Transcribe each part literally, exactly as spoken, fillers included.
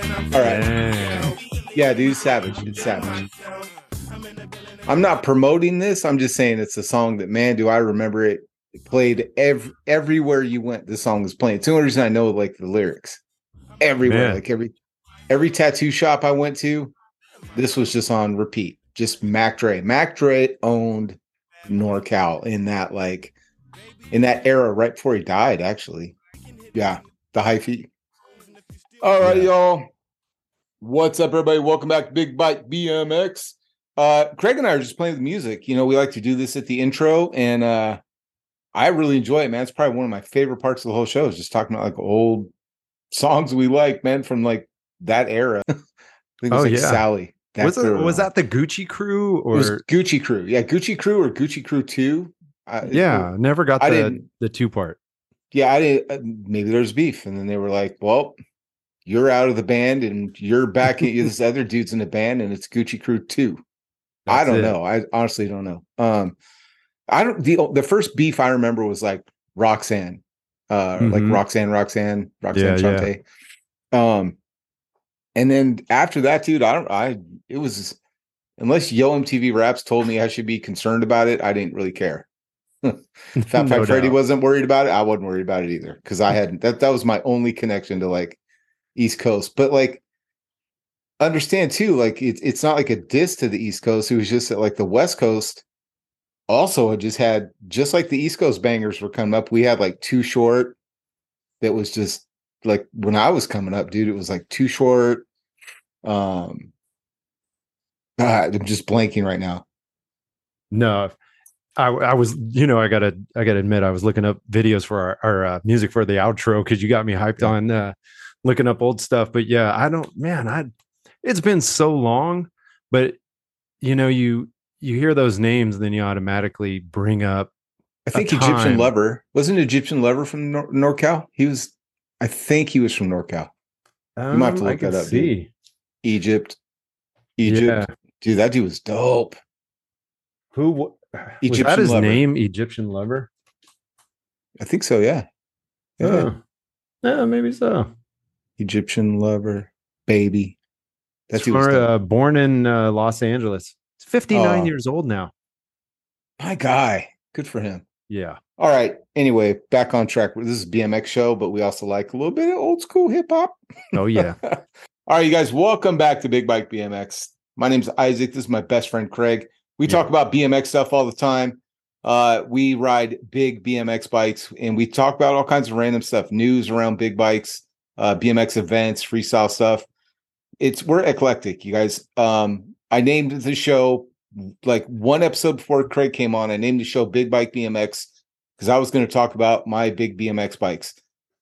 All right. Man. Yeah, dude, Savage. It's Savage. I'm not promoting this. I'm just saying it's a song that, man, do I remember it. It played every, everywhere you went. This song was playing. It's the only reason I know, like, the lyrics. Everywhere. Man. Like, every every tattoo shop I went to, this was just on repeat. Just Mac Dre. Mac Dre owned NorCal in that, like, in that era right before he died, actually. Yeah, the hyphy. All right, yeah. Y'all. What's up, everybody? Welcome back to Big Bite B M X. Uh, Craig and I are just playing with music. You know, we like to do this at the intro, and uh, I really enjoy it, man. It's probably one of my favorite parts of the whole show is just talking about, like, old songs we like, man, from, like, that era. I think it was, oh, like, yeah. Sally. That was, it, was that the Gucci Crew? Or it was Gucci Crew. Yeah, Gucci Crew or Gucci Crew two. I, yeah, it, never got I the, the two part. Yeah, I didn't. Maybe there's beef. And then they were like, well, you're out of the band and you're back at this other dude's in the band and it's Gucci Crew two. That's I don't it. know. I honestly don't know. Um, I don't, the, the first beef I remember was like Roxanne, uh, mm-hmm. like Roxanne, Roxanne, Roxanne yeah, Shante. Yeah. Um, and then after that, dude, I don't, I, it was, unless Yo! M T V Raps told me I should be concerned about it, I didn't really care. Fat no Five Freddy wasn't worried about it. I wasn't worried about it either. Cause I hadn't, that, that was my only connection to, like, East Coast, but, like, understand too, like, it's, it's not like a diss to the East Coast. It was just that, like, the West Coast also had just had, just like the East Coast bangers were coming up, we had, like, Too Short. That was just, like, when I was coming up, dude, it was like Too Short. Um, God, I'm just blanking right now. No, I, I was, you know, I gotta, I gotta admit, I was looking up videos for our, our uh, music for the outro because you got me hyped yeah. on uh, looking up old stuff. But yeah, I don't, man, I, it's been so long, but, you know, you, you hear those names and then you automatically bring up, I think, Egyptian Lover. Wasn't Egyptian Lover from Nor- NorCal? He was, I think he was from NorCal. Um, you might have to look that up. See. Dude. Egypt, Egypt, yeah. Dude, that dude was dope. Who? W- Egyptian was that his lover. name? Egyptian Lover? I think so, yeah. Yeah. Oh. Yeah, maybe so. Egyptian Lover, baby. That's who was uh, born in uh, Los Angeles. He's fifty-nine oh. years old now. My guy. Good for him. Yeah. All right. Anyway, back on track. This is a B M X show, but we also like a little bit of old school hip hop. Oh, yeah. All right, you guys. Welcome back to Big Bike B M X. My name's Isaac. This is my best friend, Craig. We yeah. talk about B M X stuff all the time. Uh, we ride big B M X bikes, and we talk about all kinds of random stuff, news around big bikes, uh, B M X events, freestyle stuff. It's we're eclectic, you guys. Um, I named the show, like, one episode before Craig came on, I named the show Big Bike B M X because I was going to talk about my big B M X bikes.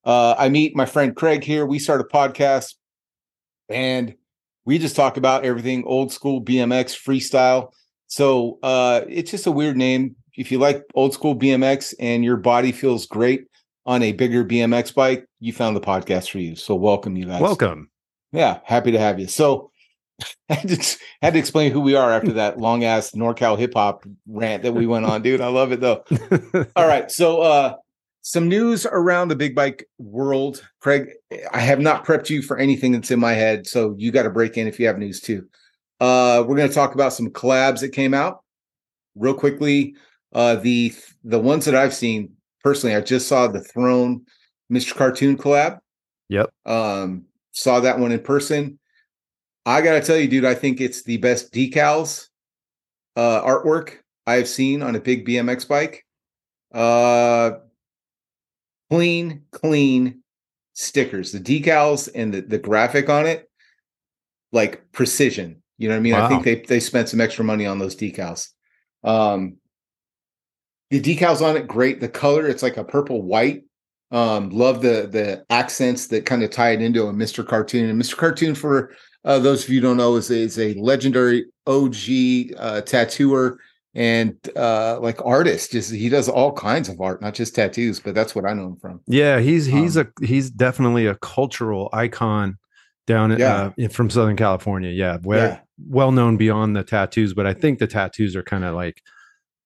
Uh, I meet my friend Craig here. We start a podcast, and we just talk about everything old school B M X freestyle. So uh, it's just a weird name. If you like old school B M X and your body feels great on a bigger B M X bike, you found the podcast for you. So welcome, you guys. Welcome. Yeah, happy to have you. So I had to, had to explain who we are after that long-ass NorCal hip-hop rant that we went on, dude. I love it, though. All right, so uh, some news around the big bike world. Craig, I have not prepped you for anything that's in my head, so you got to break in if you have news, too. Uh, we're going to talk about some collabs that came out real quickly. Uh, the the ones that I've seen personally, I just saw the Throne Mister Cartoon collab. Yep. Um, saw that one in person. I got to tell you, dude, I think it's the best decals uh, artwork I've seen on a big B M X bike. Uh, clean, clean stickers. The decals and the, the graphic on it, like precision. You know what I mean? Wow. I think they they spent some extra money on those decals. Um, the decals on it, great. The color, it's like a purple white. Um, love the the accents that kind of tie it into a Mister Cartoon. And Mister Cartoon, for uh, those of you who don't know, is a, is a legendary O G uh, tattooer and uh, like artist. Just he does all kinds of art, not just tattoos, but that's what I know him from. Yeah, he's he's um, a he's definitely a cultural icon down at, yeah. uh, from Southern California. Yeah, well, yeah. well known beyond the tattoos, but I think the tattoos are kind of like,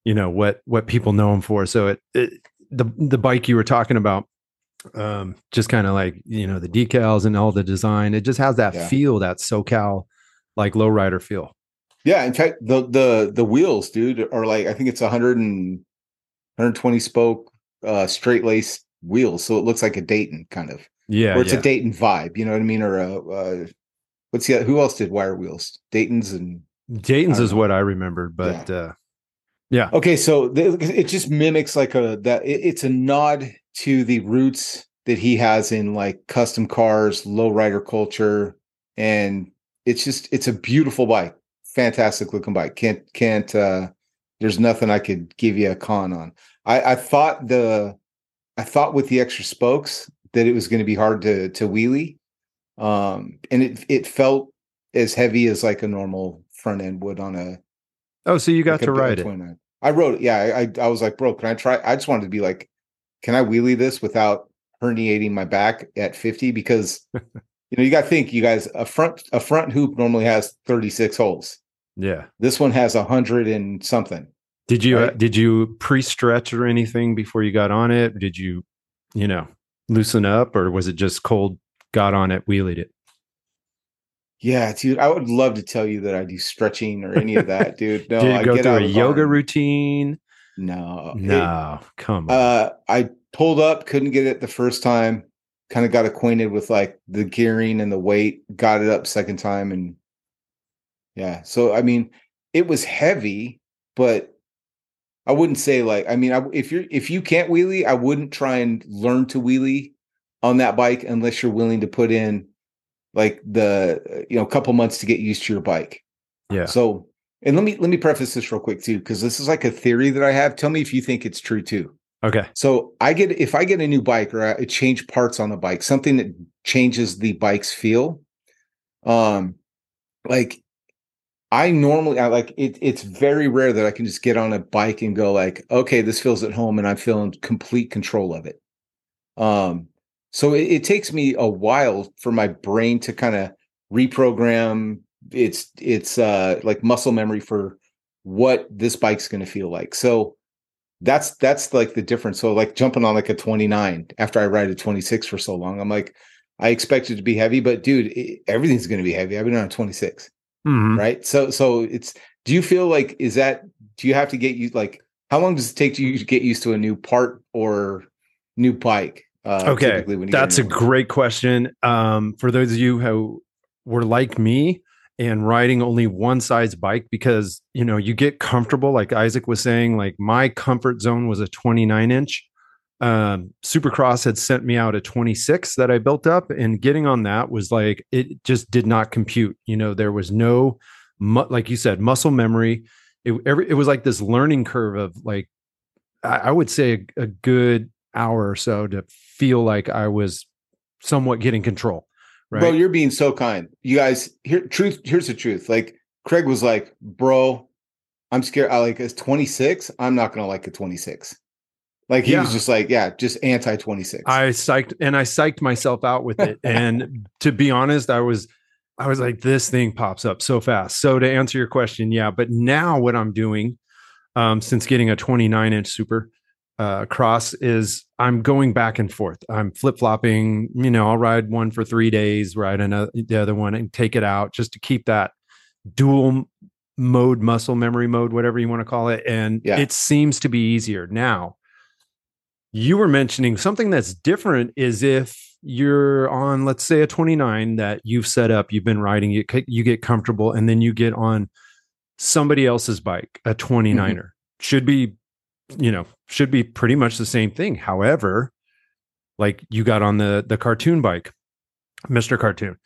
you know, what what people know him for. So it, it the the bike you were talking about, um, just kind of like, you know, the decals and all the design. It just has that yeah. feel, that SoCal, like lowrider feel. Yeah. In fact, the, the, the wheels, dude, are like, I think it's one hundred and one hundred twenty spoke, uh, straight lace wheels. So it looks like a Dayton kind of, yeah, or it's yeah. a Dayton vibe, you know what I mean? Or, a, uh, what's the, who else did wire wheels? Dayton's and Dayton's is know. What I remembered, but, yeah. uh, yeah. Okay. So th- it just mimics like a, that it, it's a nod to the roots that he has in like custom cars, lowrider culture. And it's just, it's a beautiful bike. Fantastic looking bike. Can't, can't, uh, there's nothing I could give you a con on. I, I thought the, I thought with the extra spokes that it was going to be hard to, to wheelie. Um, and it, it felt as heavy as like a normal front end would on a, Oh, so you got like to ride it. I rode it. Yeah. I, I I was like, bro, can I try? I just wanted to be like, can I wheelie this without herniating my back at fifty? Because, you know, you got to think, you guys, a front, a front hoop normally has thirty-six holes. Yeah. This one has a hundred and something. Did you, right? uh, did you pre-stretch or anything before you got on it? Did you, you know, loosen up, or was it just cold, got on it, wheelied it? Yeah, dude, I would love to tell you that I do stretching or any of that, dude. No, Did you go I get through a yoga arm. routine? No. No, it, come on. Uh, I pulled up, couldn't get it the first time, kind of got acquainted with like the gearing and the weight, got it up second time. And yeah, so, I mean, it was heavy, but I wouldn't say like, I mean, I, if you're if you can't wheelie, I wouldn't try and learn to wheelie on that bike unless you're willing to put in like the, you know, couple months to get used to your bike. Yeah. So, and let me, let me preface this real quick too, because this is like a theory that I have. Tell me if you think it's true too. Okay. So I get, if I get a new bike or I change parts on the bike, something that changes the bike's feel. Um, like I normally, I like it, it's very rare that I can just get on a bike and go like, okay, this feels at home and I'm feeling complete control of it. Um, So it, it takes me a while for my brain to kind of reprogram its its uh, like muscle memory for what this bike's going to feel like. So that's that's like the difference. So like jumping on like a twenty-nine after I ride a twenty-six for so long, I'm like, I expect it to be heavy, but dude, it, everything's going to be heavy. I've been on a twenty-six, mm-hmm. right? So so it's. Do you feel like is that? Do you have to get you like? How long does it take to you to get used to a new part or new bike? Uh, okay, that's a great question. Um, for those of you who were like me and riding only one size bike, because, you know, you get comfortable, like Isaac was saying, like my comfort zone was a twenty-nine inch. Um, Supercross had sent me out a twenty-six that I built up, and getting on that was like, it just did not compute. You know, there was no, mu- like you said, muscle memory. It, every, it was like this learning curve of like, I, I would say a, a good hour or so to feel like I was somewhat getting control. Right? Bro, you're being so kind. You guys, here, truth. Here's the truth. Like Craig was like, "Bro, I'm scared. I like it's twenty-six. I'm not gonna like a twenty-six." Like he yeah. was just like, "Yeah, just anti twenty-six." I psyched and I psyched myself out with it. And to be honest, I was, I was like, "This thing pops up so fast." So to answer your question, yeah. But now what I'm doing, um, since getting a twenty-nine inch super. Uh, cross is I'm going back and forth. I'm flip-flopping, you know, I'll ride one for three days, ride another, the other one and take it out just to keep that dual mode, muscle memory mode, whatever you want to call it. And yeah. it seems to be easier. Now, you were mentioning something that's different is if you're on, let's say a twenty-nine that you've set up, you've been riding, you, you get comfortable and then you get on somebody else's bike, a twenty-niner. Mm-hmm. Should be you know, should be pretty much the same thing. However, like you got on the, the cartoon bike, Mister Cartoon,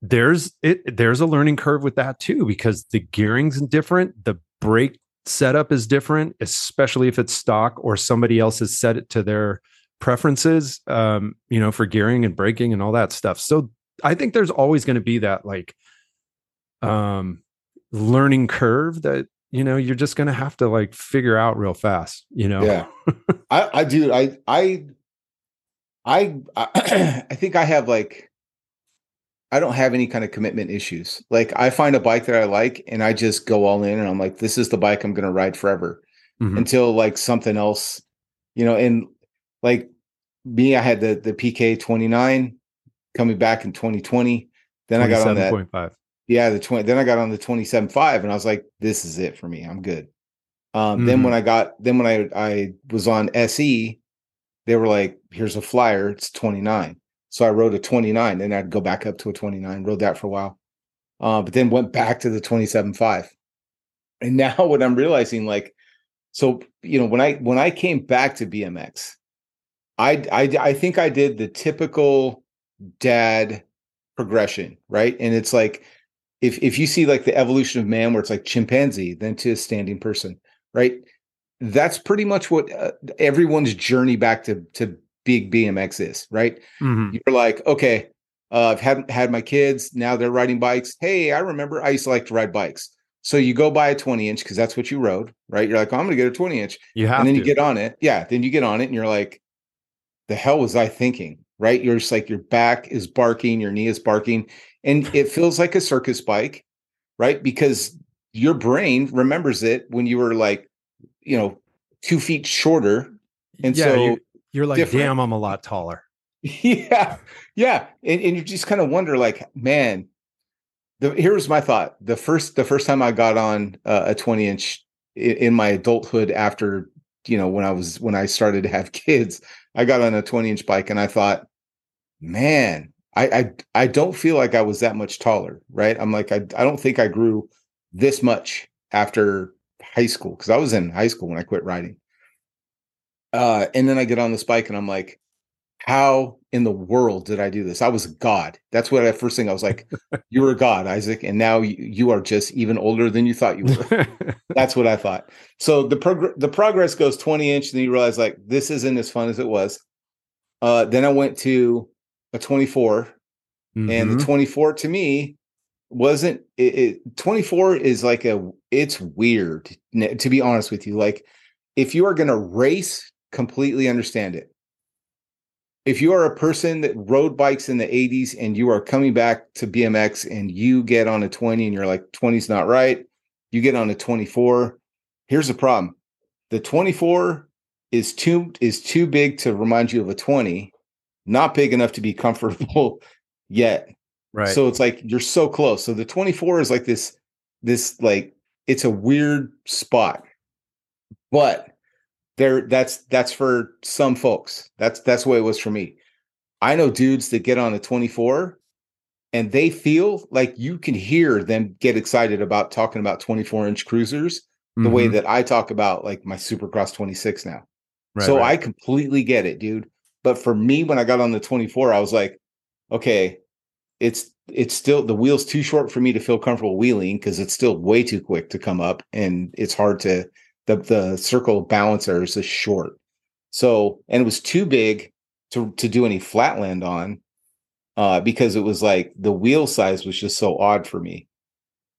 there's it, there's a learning curve with that too, because the gearing's different. The brake setup is different, especially if it's stock or somebody else has set it to their preferences, um, you know, for gearing and braking and all that stuff. So I think there's always going to be that like, um, learning curve that, you know, you're just going to have to like figure out real fast, you know? Yeah. I, I do. I, I, I, I think I have like, I don't have any kind of commitment issues. Like I find a bike that I like and I just go all in and I'm like, this is the bike I'm going to ride forever mm-hmm. until like something else, you know, and like me, I had the, the P K twenty-nine coming back in twenty twenty. Then I got on that twenty-seven point five. Yeah, the twenty. Then I got on the twenty-seven point five, and I was like, "This is it for me. I'm good." Um, mm-hmm. Then when I got, then when I I was on S E, they were like, "Here's a flyer. It's twenty-nine." So I rode a twenty-nine, and I'd go back up to a twenty-nine. Rode that for a while, uh, but then went back to the twenty-seven point five. And now what I'm realizing, like, so you know, when I when I came back to B M X, I I, I think I did the typical dad progression, right? And it's like, If if you see like the evolution of man, where it's like chimpanzee, then to a standing person, right? That's pretty much what uh, everyone's journey back to, to big B M X is, right? Mm-hmm. You're like, okay, uh, I've had, had my kids. Now they're riding bikes. Hey, I remember I used to like to ride bikes. So you go buy a twenty inch because that's what you rode, right? You're like, oh, I'm going to get a twenty inch. You have and then to. you get on it. Yeah. Then you get on it and you're like, the hell was I thinking, right? You're just like, your back is barking, your knee is barking. And it feels like a circus bike, right? Because your brain remembers it when you were like, you know, two feet shorter. And yeah, so you're, you're like, different. Damn, I'm a lot taller. Yeah. Yeah. And, and you just kind of wonder like, man, the, here was my thought. The first, the first time I got on uh, a twenty inch in, in my adulthood after, you know, when I was, when I started to have kids, I got on a twenty inch bike and I thought, man, I, I I don't feel like I was that much taller, right? I'm like, I, I don't think I grew this much after high school, because I was in high school when I quit riding. Uh, and then I get on this bike and I'm like, how in the world did I do this? I was a god. That's what I first thing I was like, you were a god, Isaac. And now you, you are just even older than you thought you were. That's what I thought. So the, prog- the progress goes twenty inch. And then you realize like, this isn't as fun as it was. Uh, then I went to a twenty-four, mm-hmm. and the twenty-four to me wasn't it, it twenty-four is like a, it's weird, to be honest with you. Like, if you are going to race, completely understand it. If you are a person that rode bikes in the eighties and you are coming back to B M X and you get on a twenty and you're like, twenty's not right, you get on a twenty-four, here's the problem. The twenty-four is too is too big to remind you of a twenty. Not big enough to be comfortable yet. Right. So it's like, you're so close. So the twenty-four is like this, this, like, it's a weird spot, but there that's, that's for some folks. That's, that's the way it was for me. I know dudes that get on a twenty-four and they feel like you can hear them get excited about talking about twenty-four inch cruisers, mm-hmm. the way that I talk about like my Supercross twenty-six now. Right, so right. I completely get it, dude. But for me, when I got on the twenty-four, I was like, okay, it's it's still, the wheel's too short for me to feel comfortable wheeling because it's still way too quick to come up, and it's hard to, the, the circle balancer is just short. So, and it was too big to, to do any flatland on uh, because it was like, the wheel size was just so odd for me.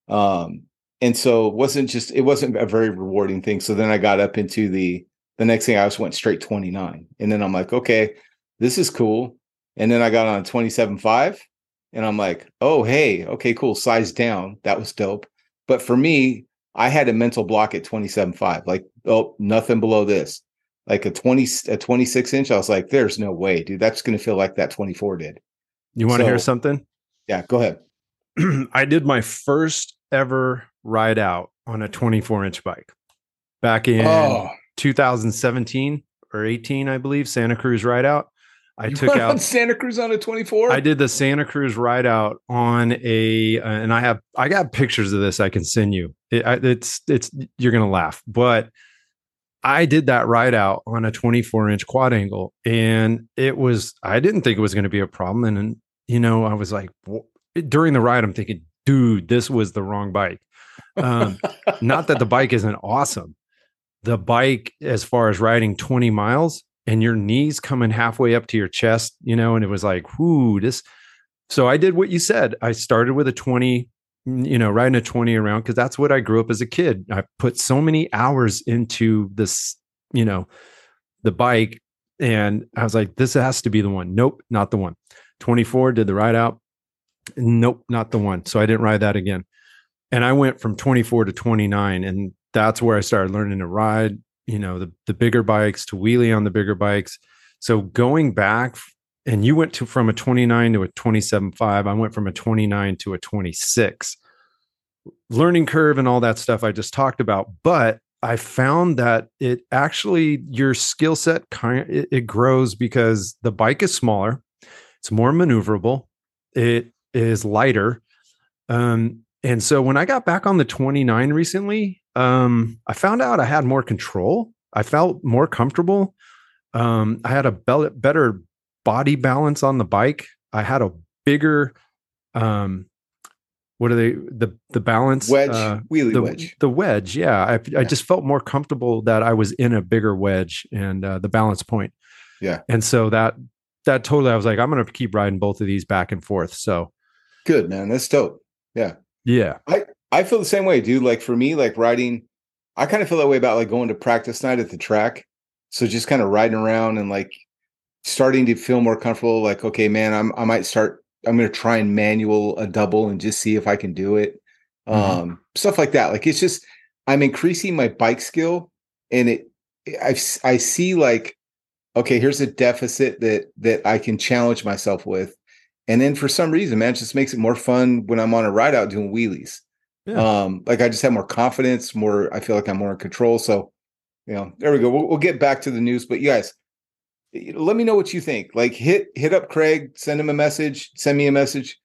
Um, and so it wasn't just, it wasn't a very rewarding thing. So then I got up into the, The next thing I just went straight twenty-nine. And then I'm like, okay, this is cool. And then I got on twenty-seven point five and I'm like, oh, hey, okay, cool. Size down. That was dope. But for me, I had a mental block at twenty-seven point five. Like, oh, nothing below this. Like a twenty, a twenty-six inch. I was like, there's no way, dude. That's going to feel like that twenty-four did. You want to so, hear something? Yeah, go ahead. I did my first ever ride out on a twenty-four inch bike back in... Oh. two thousand seventeen or eighteen, I believe, Santa Cruz Rideout. I you took went out on Santa Cruz on a twenty-four. I did the Santa Cruz Rideout on a, uh, and I have I got pictures of this I can send you. It, I, it's it's you're gonna laugh, but I did that Rideout on a twenty-four inch quad angle, and it was I didn't think it was gonna be a problem, and, and you know I was like during the ride I'm thinking, dude, this was the wrong bike. Um, not that the bike isn't awesome. The bike, as far as riding twenty miles and your knees coming halfway up to your chest, you know, and it was like, whoo, this. So I did what you said. I started with a twenty, you know, riding a twenty around because that's what I grew up as a kid. I put so many hours into this, you know, the bike. And I was like, this has to be the one. Nope, not the one. twenty-four, did the ride out. Nope, not the one. So I didn't ride that again. And I went from twenty-four to twenty-nine, and that's where I started learning to ride, you know, the, the bigger bikes, to wheelie on the bigger bikes. So going back, and you went to from a twenty-nine to a twenty-seven point five. I went from a twenty-nine to a twenty-six. Learning curve and all that stuff I just talked about. But I found that it actually, your skill set kind it, it grows because the bike is smaller. It's more maneuverable. It is lighter. Um, and so when I got back on the twenty-nine recently, um, I found out I had more control. I felt more comfortable. Um, I had a be- better body balance on the bike. I had a bigger, um, what are they, the, the balance wedge, uh, wheelie the, wedge, the wedge. Yeah. I, yeah. I just felt more comfortable that I was in a bigger wedge and, uh, the balance point. Yeah. And so that, that totally, I was like, I'm going to keep riding both of these back and forth. So good, man. That's dope. Yeah. Yeah. I, I feel the same way, dude. Like for me, like riding, I kind of feel that way about like going to practice night at the track. So just kind of riding around and like starting to feel more comfortable. Like, okay, man, I'm, I might start, I'm going to try and manual a double and just see if I can do it. Mm-hmm. Um, stuff like that. Like, it's just, I'm increasing my bike skill, and it, I've, I see like, okay, here's a deficit that, that I can challenge myself with. And then for some reason, man, it just makes it more fun when I'm on a ride out doing wheelies. Yeah. Um, like I just have more confidence, more, I feel like I'm more in control. So, you know, there we go. We'll, we'll get back to the news, but you guys, let me know what you think. Like hit, hit up Craig, send him a message, send me a message.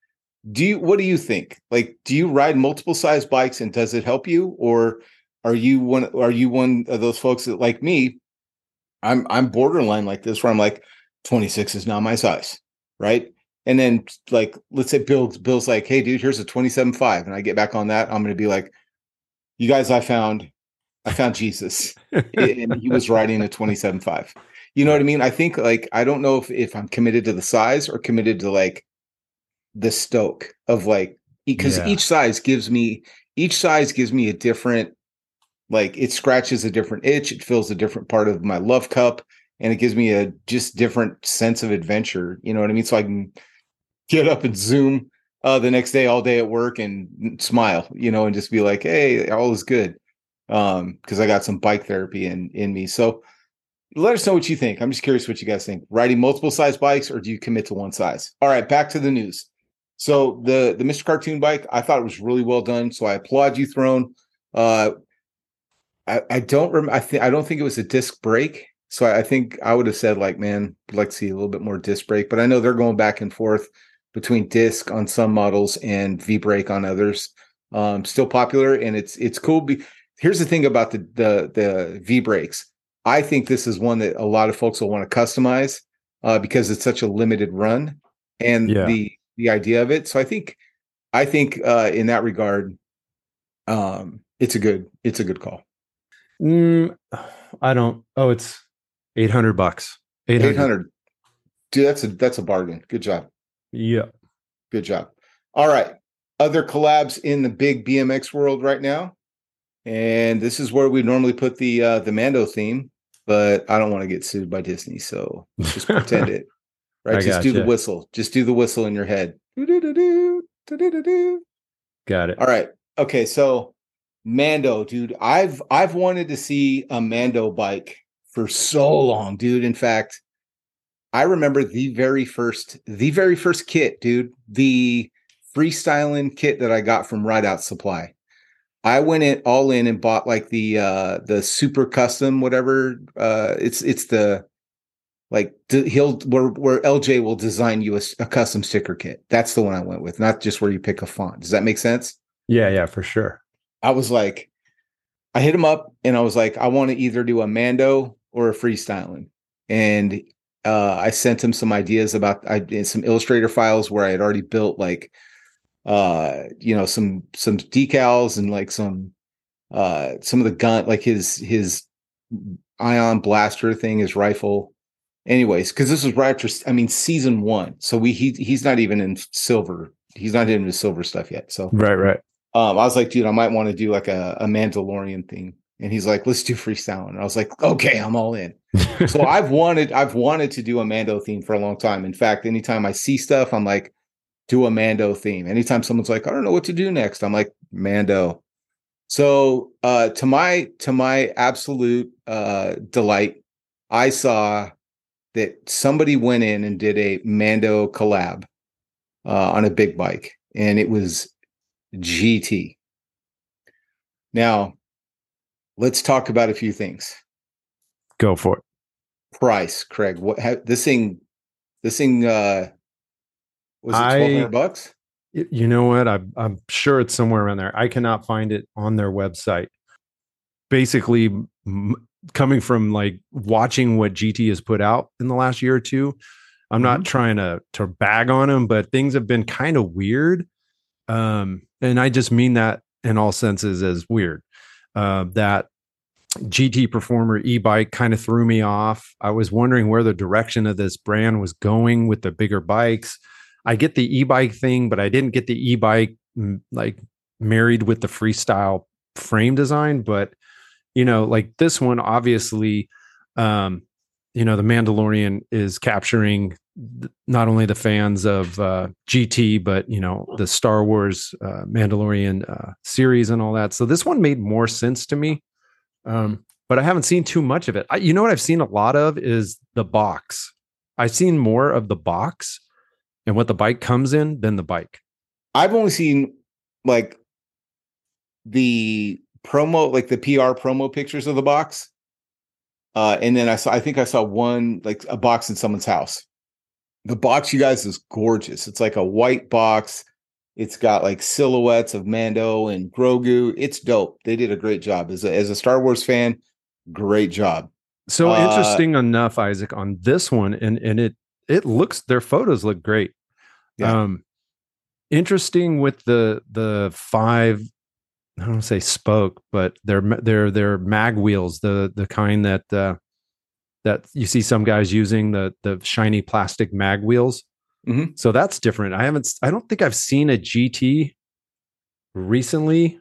Do you, what do you think? Like, do you ride multiple size bikes and does it help you? Or are you one, are you one of those folks that like me, I'm, I'm borderline like this, where I'm like twenty-six is not my size. Right. And then like, let's say Bill, Bill's like, hey dude, here's a twenty-seven point five. And I get back on that. I'm going to be like, you guys, I found, I found Jesus and he was riding a twenty-seven point five. You know what I mean? I think like, I don't know if, if I'm committed to the size or committed to like the stoke of like, because yeah. each size gives me, each size gives me a different, like it scratches a different itch. It fills a different part of my love cup and it gives me a just different sense of adventure. You know what I mean? So I can get up and zoom uh, the next day, all day at work and smile, you know, and just be like, hey, all is good. Um, cause I got some bike therapy in, in me. So, let us know what you think. I'm just curious what you guys think. Riding multiple size bikes, or do you commit to one size? All right, back to the news. So the, the Mister Cartoon bike, I thought it was really well done. So I applaud you, Throne. Uh, I, I don't remember. I think I don't think it was a disc brake. So I, I think I would have said like, man, I'd like to see a little bit more disc brake. But I know they're going back and forth between disc on some models and V brake on others. Um, still popular, and it's it's cool. Be- Here's the thing about the the, the V brakes. I think this is one that a lot of folks will want to customize uh, because it's such a limited run and yeah. the, the idea of it. So I think, I think uh, in that regard, um, it's a good, it's a good call. Mm, I don't, oh, it's eight hundred bucks. eight hundred. eight hundred. Dude, that's a, that's a bargain. Good job. Yeah. Good job. All right. Other collabs in the big B M X world right now. And this is where we normally put the, uh, the Mando theme. But I don't want to get sued by Disney, so just pretend it, right? I just do you. the whistle. Just do the whistle in your head. Do-do-do-do, do-do-do-do. Got it. All right. Okay. So Mando, dude, I've I've wanted to see a Mando bike for so long, dude. In fact, I remember the very first, the very first kit, dude, the freestyling kit that I got from Rideout Supply. I went in all in and bought like the uh, the super custom whatever. Uh, it's it's the like d- he'll where where L J will design you a, a custom sticker kit. That's the one I went with, not just where you pick a font. Does that make sense? Yeah, yeah, for sure. I was like, I hit him up and I was like, I want to either do a Mando or a freestyling, and uh, I sent him some ideas about I did some Illustrator files where I had already built like. Uh, you know, some some decals and like some uh some of the gun, like his his ion blaster thing, his rifle. Anyways, because this was right after, I mean, season one, so we he he's not even in silver. He's not in his silver stuff yet. So right, right. Um, I was like, dude, I might want to do like a, a Mandalorian thing, and he's like, let's do freestyle. And I was like, okay, I'm all in. So I've wanted I've wanted to do a Mando theme for a long time. In fact, anytime I see stuff, I'm like. Do a Mando theme. Anytime someone's like, I don't know what to do next. I'm like, Mando. So uh, to my to my absolute uh, delight, I saw that somebody went in and did a Mando collab uh, on a big bike, and it was G T. Now, let's talk about a few things. Go for it. Price, Craig. What how, this thing? This thing uh, was it twelve hundred bucks? You know what? I'm, I'm sure it's somewhere around there. I cannot find it on their website. Basically, m- coming from like watching what G T has put out in the last year or two, I'm mm-hmm. not trying to to bag on them, but things have been kind of weird. Um, and I just mean that in all senses as weird. Uh, that G T Performer e-bike kind of threw me off. I was wondering where the direction of this brand was going with the bigger bikes. I get the e-bike thing, but I didn't get the e-bike m- like married with the freestyle frame design. But, you know, like this one, obviously, um, you know, the Mandalorian is capturing th- not only the fans of uh, G T, but, you know, the Star Wars uh, Mandalorian uh, series and all that. So this one made more sense to me. Um, but I haven't seen too much of it. I, you know what I've seen a lot of is the box. I've seen more of the box and what the bike comes in than the bike. I've only seen like the promo, like the P R promo pictures of the box. Uh, and then I saw, I think I saw one, like a box in someone's house. The box, you guys, is gorgeous. It's like a white box. It's got like silhouettes of Mando and Grogu. It's dope. They did a great job. As a, as a Star Wars fan, great job. So uh, interesting enough, Isaac, on this one, and, and it it looks, their photos look great. Yeah. Um, interesting with the the five, I don't want to say spoke, but they're they're they're mag wheels, the the kind that uh, that you see some guys using, the the shiny plastic mag wheels. Mm-hmm. So that's different. I haven't, I don't think I've seen a G T recently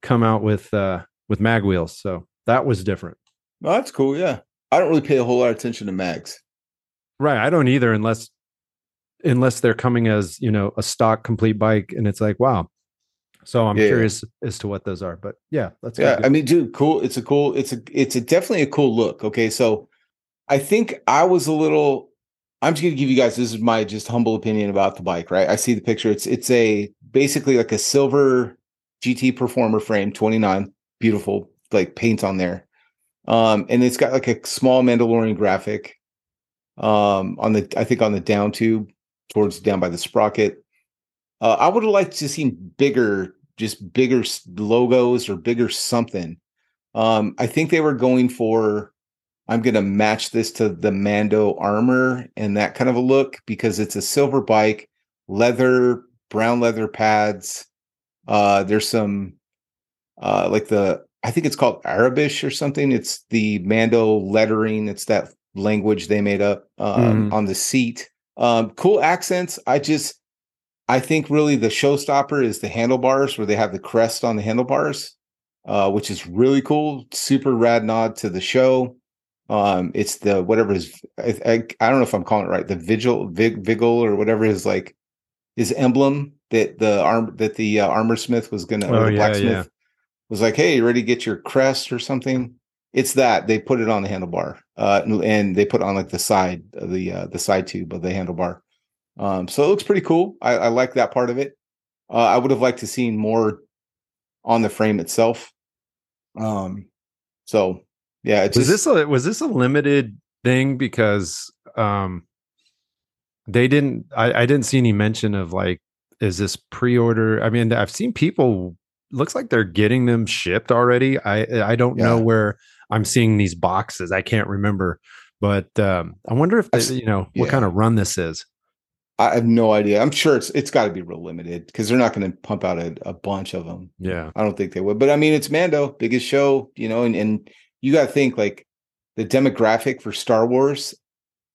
come out with, uh, with mag wheels. So that was different. Oh, that's cool. Yeah. I don't really pay a whole lot of attention to mags. Right. I don't either. Unless, unless they're coming as, you know, a stock complete bike and it's like, wow. So I'm yeah, curious yeah. as to what those are, but yeah, that's yeah. I mean, dude, cool. It's a cool, it's a, it's a definitely a cool look. Okay. So I think I was a little, I'm just going to give you guys, this is my just humble opinion about the bike, right? I see the picture. It's it's a basically like a silver G T Performer frame, twenty-nine, beautiful, like paint on there. Um, and it's got like a small Mandalorian graphic um, on the, I think on the down tube, towards down by the sprocket. Uh, I would have liked to see bigger, just bigger logos or bigger something. Um, I think they were going for, I'm going to match this to the Mando armor and that kind of a look, because it's a silver bike, leather, brown leather pads. Uh, there's some, uh, like the, I think it's called Arabish or something. It's the Mando lettering. It's that language they made up um, mm. on the seat. Um, cool accents. I just, I think really the showstopper is the handlebars, where they have the crest on the handlebars, uh, which is really cool. Super rad nod to the show. Um, it's the whatever is I, I, I don't know if I'm calling it right. The vigil, vig, vigil, or whatever is like his emblem that the arm that the uh, armor smith was gonna, oh, or the yeah, blacksmith yeah. was like, hey, you ready to get your crest or something? It's that they put it on the handlebar, uh, and, and they put it on like the side of the uh, the side tube of the handlebar. Um, so it looks pretty cool. I, I like that part of it. Uh, I would have liked to seen more on the frame itself. Um, so. Yeah, it's was just, this a, was this a limited thing because um, they didn't? I, I didn't see any mention of like, is this pre-order? I mean, I've seen people. Looks like they're getting them shipped already. I I don't yeah. know where I'm seeing these boxes. I can't remember, but um, I wonder if they, you know yeah. what kind of run this is. I have no idea. I'm sure it's it's got to be real limited because they're not going to pump out a, a bunch of them. Yeah, I don't think they would. But I mean, it's Mando, biggest show, you know, and and. You got to think like the demographic for Star Wars,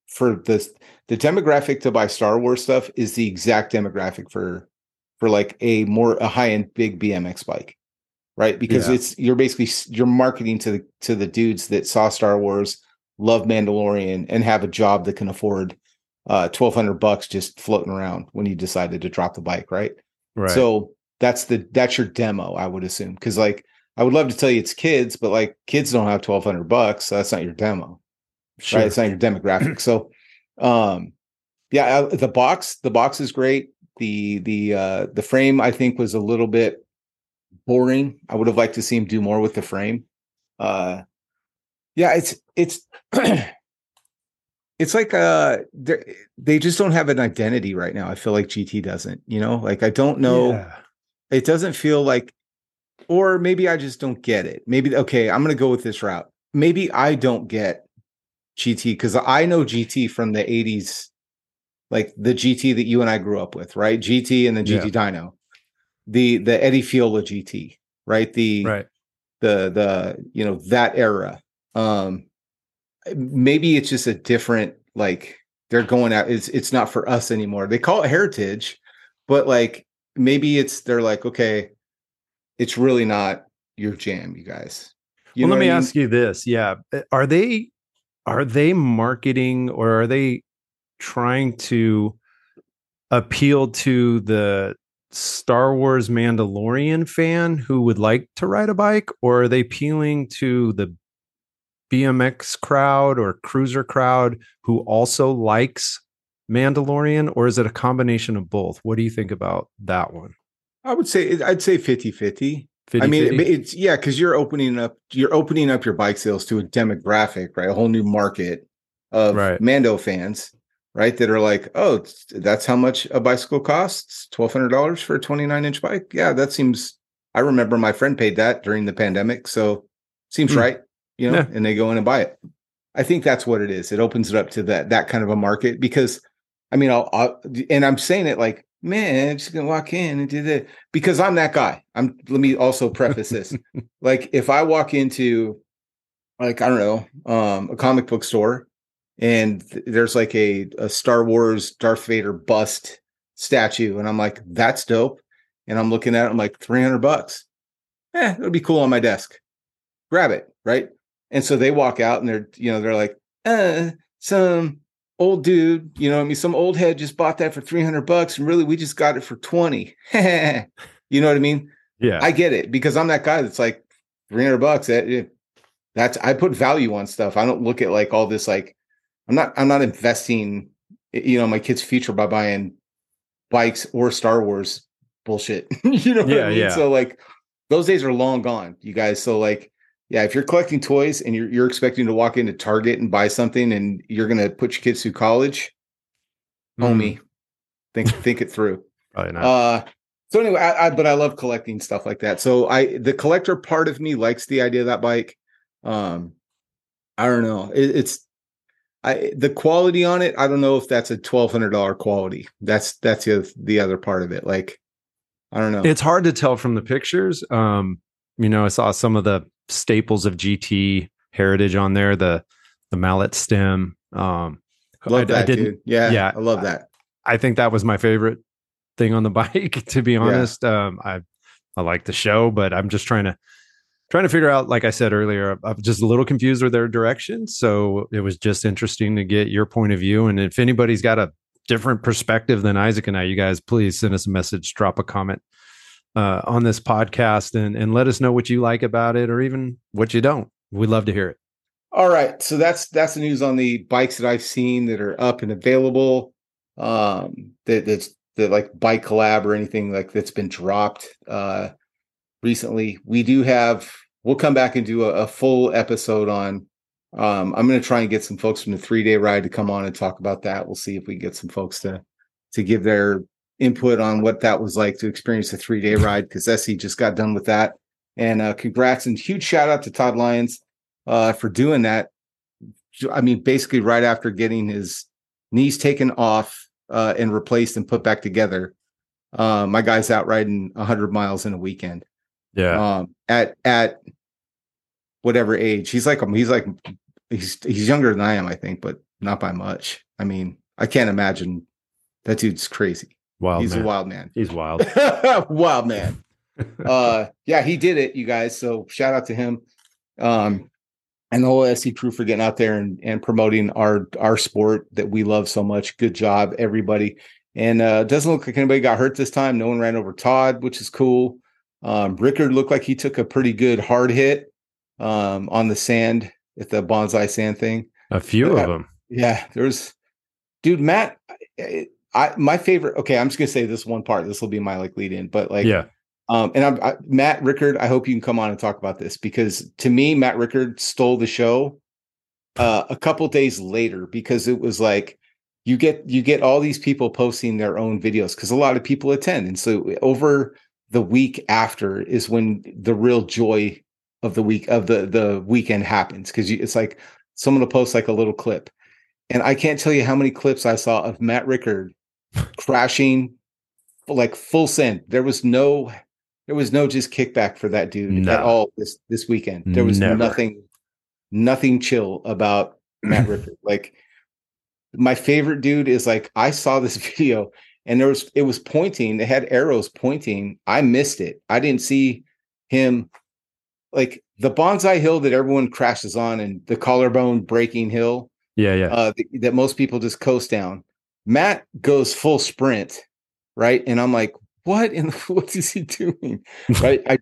for this, the demographic to buy Star Wars stuff is the exact demographic for, for like a more, a high end big B M X bike. Right. Because yeah. it's, you're basically, you're marketing to the, to the dudes that saw Star Wars, love Mandalorian, and have a job that can afford uh, twelve hundred bucks just floating around when you decided to drop the bike. Right. Right. So that's the, that's your demo, I would assume. Cause like, I would love to tell you it's kids, but like kids don't have twelve hundred bucks. So that's not your demo. Sure. Right? It's not your demographic. So, um, yeah, I, the box, the box is great. The, the, uh, the frame, I think, was a little bit boring. I would have liked to see him do more with the frame. Uh, yeah, it's, it's, it's like, uh, they just don't have an identity right now. I feel like G T doesn't, you know, like, I don't know. Yeah. It doesn't feel like, or maybe I just don't get it. Maybe, okay, I'm going to go with this route. Maybe I don't get G T because I know G T from the eighties, like the G T that you and I grew up with, right? G T and the G T yeah. Dino, the the Eddie Fiola G T, right? The right. the the you know that era. Um, maybe it's just a different, like they're going out. It's it's not for us anymore. They call it heritage, but like maybe it's they're like okay, it's really not your jam, you guys. You well, let me I mean? ask you this. Yeah. Are they, are they marketing or are they trying to appeal to the Star Wars Mandalorian fan who would like to ride a bike, or are they appealing to the B M X crowd or cruiser crowd who also likes Mandalorian, or is it a combination of both? What do you think about that one? I would say, I'd say fifty-fifty. fifty, I mean, fifty? It's yeah, because you're opening up, you're opening up your bike sales to a demographic, right? A whole new market of right. Mando fans, right? That are like, oh, that's how much a bicycle costs, twelve hundred dollars for a twenty-nine inch bike. Yeah, that seems. I remember my friend paid that during the pandemic, so seems mm. right, you know. Yeah. And they go in and buy it. I think that's what it is. It opens it up to that that kind of a market because, I mean, I'll, I'll and I'm saying it like. Man, I'm just gonna walk in and do that because I'm that guy. I'm let me also preface this. Like if I walk into like, I don't know, um, a comic book store and th- there's like a, a Star Wars Darth Vader bust statue. And I'm like, that's dope. And I'm looking at it. I'm like three hundred bucks. Eh, it'll be cool on my desk. Grab it. Right. And so they walk out and they're, you know, they're like, uh, some, old dude, you know what I mean? Some old head just bought that for three hundred bucks. And really, we just got it for twenty. You know what I mean? Yeah. I get it because I'm that guy that's like three hundred bucks. That, that's, I put value on stuff. I don't look at like all this, like I'm not, I'm not investing, you know, my kid's future by buying bikes or Star Wars bullshit. You know what yeah, I mean? Yeah. So like those days are long gone, you guys. So like, yeah, if you're collecting toys and you're you're expecting to walk into Target and buy something and you're gonna put your kids through college, mm. homie, think think it through. Probably not. Uh, so anyway, I, I but I love collecting stuff like that. So I the collector part of me likes the idea of that bike. Um, I don't know. It, it's I the quality on it. I don't know if that's a twelve hundred dollars quality. That's that's the the other part of it. Like I don't know. It's hard to tell from the pictures. Um, you know, I saw some of the staples of G T heritage on there, the the mallet stem. Um love I, that, I didn't, dude. Yeah, yeah, I love that. I, I think that was my favorite thing on the bike, to be honest. Yeah. Um I I like the show, but I'm just trying to trying to figure out, like I said earlier, I'm just a little confused with their direction. So it was just interesting to get your point of view. And if anybody's got a different perspective than Isaac and I, you guys please send us a message, drop a comment Uh, on this podcast and, and let us know what you like about it or even what you don't. We'd love to hear it. All right. So that's that's the news on the bikes that I've seen that are up and available. Um, that that's that like bike collab or anything like that's been dropped uh, recently. We do have, we'll come back and do a, a full episode on, um, I'm going to try and get some folks from the three day ride to come on and talk about that. We'll see if we can get some folks to to give their input on what that was like to experience a three-day ride, because Essie just got done with that. And uh congrats and huge shout out to Todd Lyons uh for doing that. I mean, basically right after getting his knees taken off uh and replaced and put back together, uh my guy's out riding one hundred miles in a weekend. Yeah. Um at at whatever age. He's like he's like he's he's younger than I am, I think, but not by much. I mean, I can't imagine. That dude's crazy. Wild he's man. a wild man. He's wild. Wild man. Uh, yeah, he did it, you guys. So shout out to him. Um, and the whole S C crew for getting out there and, and promoting our, our sport that we love so much. Good job, everybody. And it uh, doesn't look like anybody got hurt this time. No one ran over Todd, which is cool. Um, Rickard looked like he took a pretty good hard hit um, on the sand at the bonsai sand thing. A few uh, of them. Yeah, there's, dude, Matt. I, I my favorite. Okay, I'm just gonna say this one part. This will be my like lead in, but like, yeah. Um, and I'm I, Matt Rickard. I hope you can come on and talk about this, because to me, Matt Rickard stole the show uh, a couple days later, because it was like you get you get all these people posting their own videos, because a lot of people attend, and so over the week after is when the real joy of the week of the the weekend happens, because it's like someone will post like a little clip, and I can't tell you how many clips I saw of Matt Rickard crashing like full send. There was no. There was no just kickback for that dude no. at all this, this weekend. There was Never. nothing, nothing chill about Matt Rickard. Like, my favorite dude is like, I saw this video and there was, it was pointing, they had arrows pointing. I missed it. I didn't see him. Like the Bonsai Hill that everyone crashes on, and the collarbone breaking hill. Yeah. Yeah. Uh, th- that most people just coast down. Matt goes full sprint. Right. And I'm like, what in the, what is he doing? Right. I,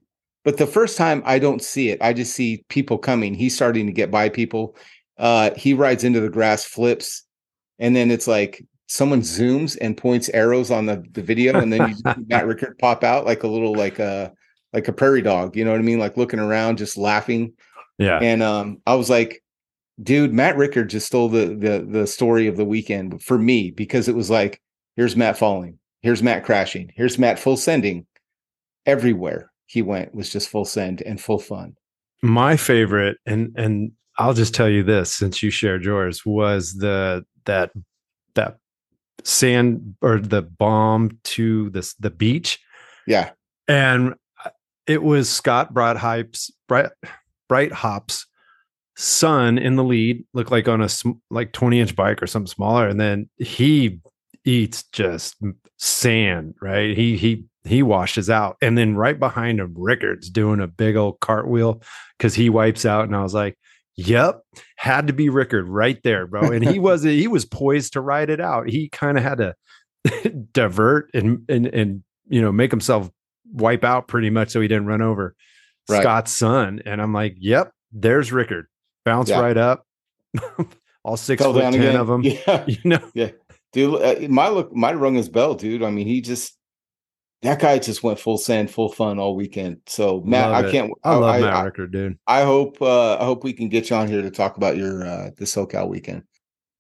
but the first time I don't see it, I just see people coming. He's starting to get by people. Uh, he rides into the grass, flips. And then it's like someone zooms and points arrows on the, the video. And then you see Matt Rickard pop out like a little, like a, like a prairie dog, you know what I mean? Like looking around, just laughing. Yeah. And um, I was like, dude, Matt Rickard just stole the, the, the story of the weekend for me, because it was like, here's Matt falling. Here's Matt crashing. Here's Matt full sending. Everywhere he went was just full send and full fun. My favorite, and and I'll just tell you this, since you shared yours, was the that that sand or the bomb to this the beach. Yeah, and it was Scott Bright Hype's Bright Bright Hop's son in the lead. Looked like on a like twenty inch bike or something smaller, and then he. Eats just sand, right? He he he washes out, and then right behind him, Rickard's doing a big old cartwheel because he wipes out. And I was like, "Yep, had to be Rickard right there, bro." And he was he was poised to ride it out. He kind of had to divert and and and you know make himself wipe out pretty much so he didn't run over right. Scott's son. And I'm like, "Yep, there's Rickard, bounce yeah. right up, all six Fell foot ten again. Of them, yeah. you know, yeah." Dude, my look, my rung his bell, dude. I mean, he just that guy just went full send, full fun all weekend. So Matt, I can't. I, I love I, Matt I, Rickard, dude. I hope, uh, I hope we can get you on here to talk about your uh, the SoCal weekend.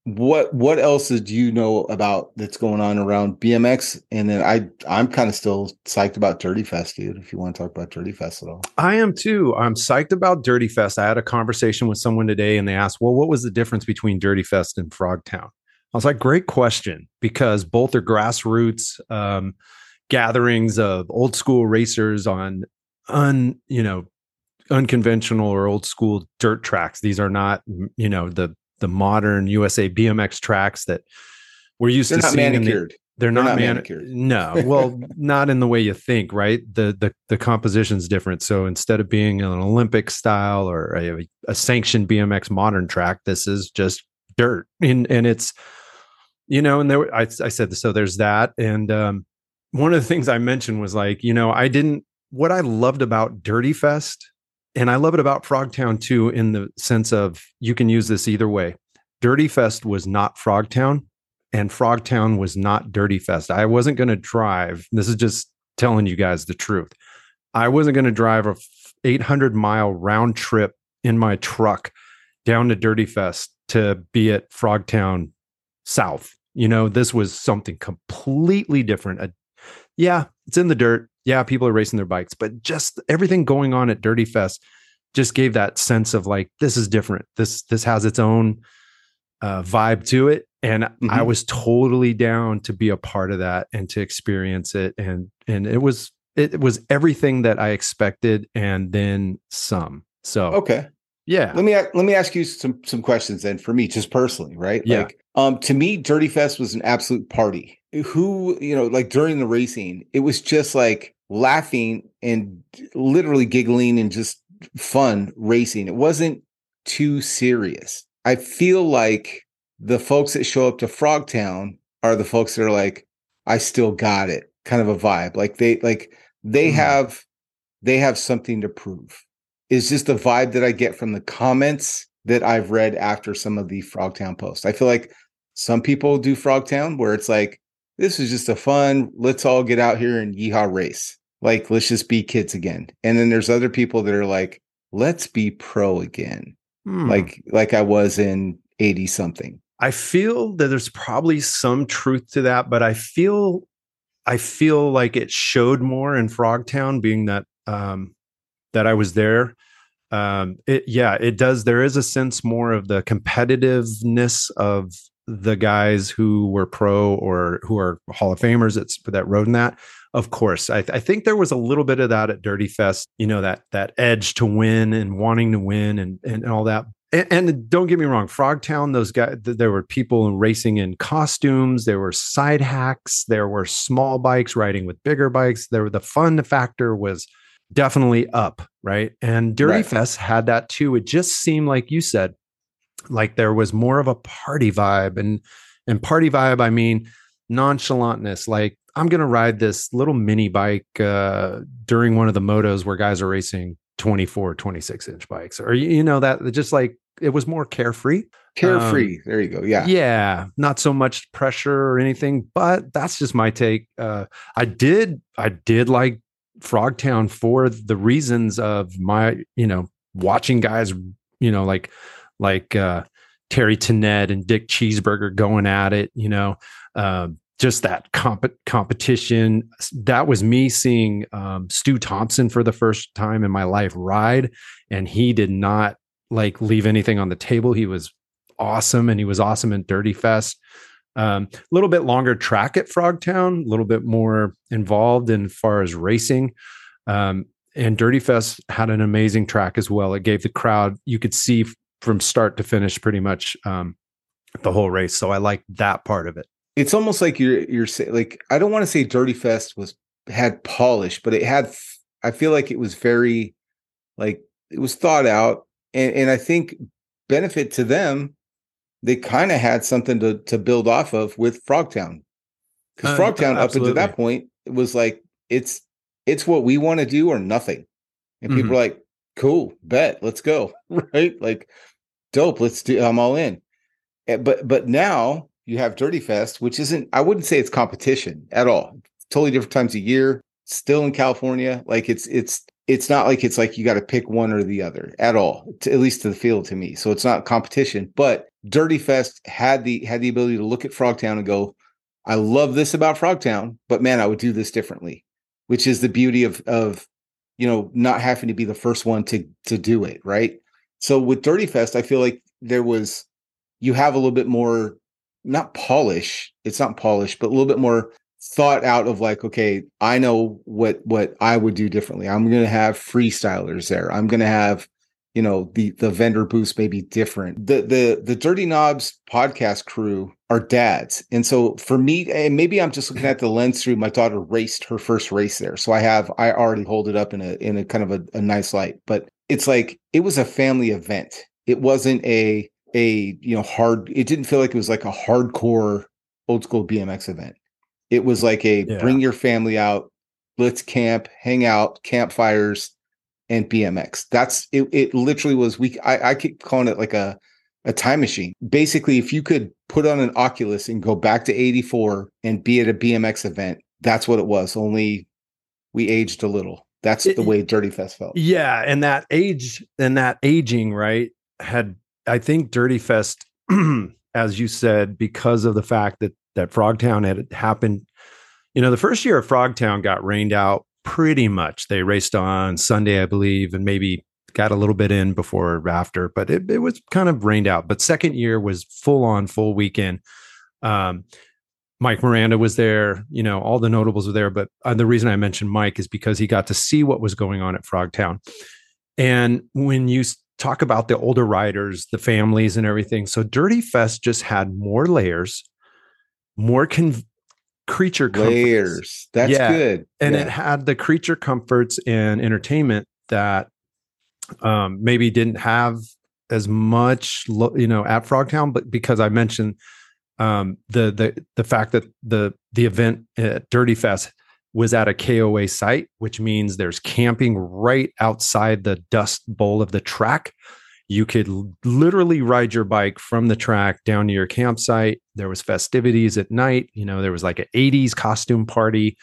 What What else do you know about that's going on around B M X? And then I, I'm kind of still psyched about Dirty Fest, dude. If you want to talk about Dirty Fest at all, I am too. I'm psyched about Dirty Fest. I had a conversation with someone today, and they asked, "Well, what was the difference between Dirty Fest and Frogtown?" I was like, great question, because both are grassroots um, gatherings of old school racers on un, you know, unconventional or old school dirt tracks. These are not, you know, the the modern U S A B M X tracks that we're used they're to not seeing. Manicured. The, they're, they're not, not mani- manicured. No, well, not in the way you think, right? The the the composition's different. So instead of being an Olympic style or a, a sanctioned B M X modern track, this is just dirt, and and it's. You know, and there were, I, I said, so there's that. And um, one of the things I mentioned was like, you know, I didn't, what I loved about Dirty Fest, and I love it about Frogtown too, in the sense of you can use this either way. Dirty Fest was not Frogtown, and Frogtown was not Dirty Fest. I wasn't going to drive. This is just telling you guys the truth. I wasn't going to drive a eight hundred mile round trip in my truck down to Dirty Fest to be at Frogtown South. You know, this was something completely different. Uh, yeah, it's in the dirt. Yeah, people are racing their bikes, but just everything going on at Dirty Fest just gave that sense of like, this is different. This this has its own uh, vibe to it. And mm-hmm. I was totally down to be a part of that and to experience it. And and it was it was everything that I expected and then some. So okay. Yeah. Let me let me ask you some some questions then for me, just personally, right? Yeah. Like Um, to me, Dirty Fest was an absolute party. Who, you know, like during the racing, it was just like laughing and literally giggling and just fun racing. It wasn't too serious. I feel like the folks that show up to Frogtown are the folks that are like, I still got it kind of a vibe. Like they, like they mm-hmm. have, they have something to prove. It's just the vibe that I get from the comments that I've read after some of the Frogtown posts. I feel like some people do Frogtown where it's like, this is just a fun, let's all get out here and yeehaw race. Like, let's just be kids again. And then there's other people that are like, let's be pro again. Hmm. Like, like I was in eighty something. I feel that there's probably some truth to that, but I feel, I feel like it showed more in Frogtown, being that, um, that I was there. Um, it, yeah, it does. There is a sense more of the competitiveness of the guys who were pro or who are Hall of Famers that's, that rode in that. Of course, I, th- I think there was a little bit of that at Dirty Fest, you know, that that edge to win and wanting to win and, and all that. And, and don't get me wrong, Frogtown, those guys, th- there were people racing in costumes. There were side hacks. There were small bikes riding with bigger bikes. There were, the fun factor was definitely up, right? And Dirty right. Fest had that too. It just seemed like you said, like there was more of a party vibe, and and party vibe, I mean, nonchalantness, like, I'm going to ride this little mini bike uh, during one of the motos where guys are racing twenty-four, twenty-six inch bikes, or, you know, that just like, it was more carefree, carefree. Um, there you go. Yeah. Yeah. Not so much pressure or anything, but that's just my take. Uh, I did, I did like Frogtown for the reasons of my, you know, watching guys, you know, like, like uh, Terry Tanet and Dick Cheeseburger going at it, you know, um, just that comp- competition. That was me seeing um, Stu Thompson for the first time in my life ride. And he did not like leave anything on the table. He was awesome. And he was awesome in Dirty Fest. A um, little bit longer track at Frogtown, a little bit more involved in far as racing. Um, and Dirty Fest had an amazing track as well. It gave the crowd, you could see from start to finish pretty much um, the whole race. So I liked that part of it. It's almost like you're you're like, I don't want to say Dirty Fest was had polish, but it had, I feel like it was very, like, it was thought out, and and I think benefit to them, they kind of had something to to build off of with Frogtown, because uh, Frogtown uh, up until that point it was like, it's it's what we want to do or nothing, and mm-hmm. people were like, cool, bet, let's go, right? Like, dope, let's do, I'm all in, but but now. You have Dirty Fest, which isn't, I wouldn't say it's competition at all. Totally different times of year, still in California. Like it's, it's, it's not like it's like you got to pick one or the other at all, to, at least to the field to me. So it's not competition, but Dirty Fest had the, had the ability to look at Frogtown and go, I love this about Frogtown, but man, I would do this differently, which is the beauty of, of, you know, not having to be the first one to, to do it. Right. So with Dirty Fest, I feel like there was, you have a little bit more, not polish, it's not polished, but a little bit more thought out of like, okay, I know what, what I would do differently. I'm going to have freestylers there. I'm going to have, you know, the, the vendor booths may be different. The, the, the Dirty Knobs podcast crew are dads. And so for me, and maybe I'm just looking at the lens through, my daughter raced her first race there. So I have, I already hold it up in a, in a kind of a, a nice light, but it's like, it was a family event. It wasn't a, a you know hard it didn't feel like it was like a hardcore old school B M X event. It was like a yeah. bring your family out, let's camp, hang out, campfires and B M X. That's it. It literally was, we I, I keep calling it like a a time machine. Basically, if you could put on an Oculus and go back to eighty-four and be at a B M X event, that's what it was, only we aged a little. That's it, the way Dirty Fest felt. Yeah, and that age and that aging, right, had, I think Dirty Fest, as you said, because of the fact that that Frogtown had happened, you know, the first year of Frogtown got rained out pretty much. They raced on Sunday, I believe, and maybe got a little bit in before or after, but it, it was kind of rained out. But second year was full on, full weekend. Um, Mike Miranda was there, you know, all the notables were there. But uh, the reason I mentioned Mike is because he got to see what was going on at Frogtown. And when you talk about the older riders, the families and everything. So Dirty Fest just had more layers, more con- creature comforts. Layers. That's yeah. good. And yeah. it had the creature comforts and entertainment that um, maybe didn't have as much, lo- you know, at Frogtown, but because I mentioned um, the, the, the fact that the, the event at Dirty Fest was at a K O A site, which means there's camping right outside the dust bowl of the track. You could literally ride your bike from the track down to your campsite. There was festivities at night. You know, there was like an eighties costume party.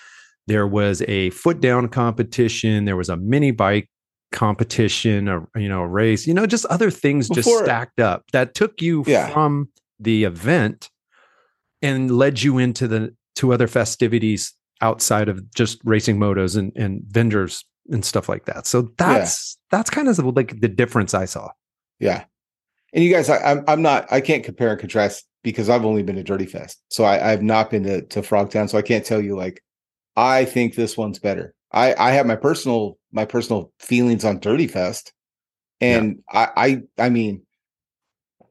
There was a foot down competition. There was a mini bike competition, a, you know, a race, you know, just other things Before, just stacked up that took you yeah. from the event and led you into the to other festivities outside of just racing motos and, and vendors and stuff like that. So that's, yeah. that's kind of like the difference I saw. Yeah. And you guys, I, I'm, I'm not, I can't compare and contrast because I've only been to Dirty Fest. So I, I've not been to, to Frogtown. So I can't tell you, like, I think this one's better. I, I have my personal, my personal feelings on Dirty Fest. And yeah. I, I, I mean,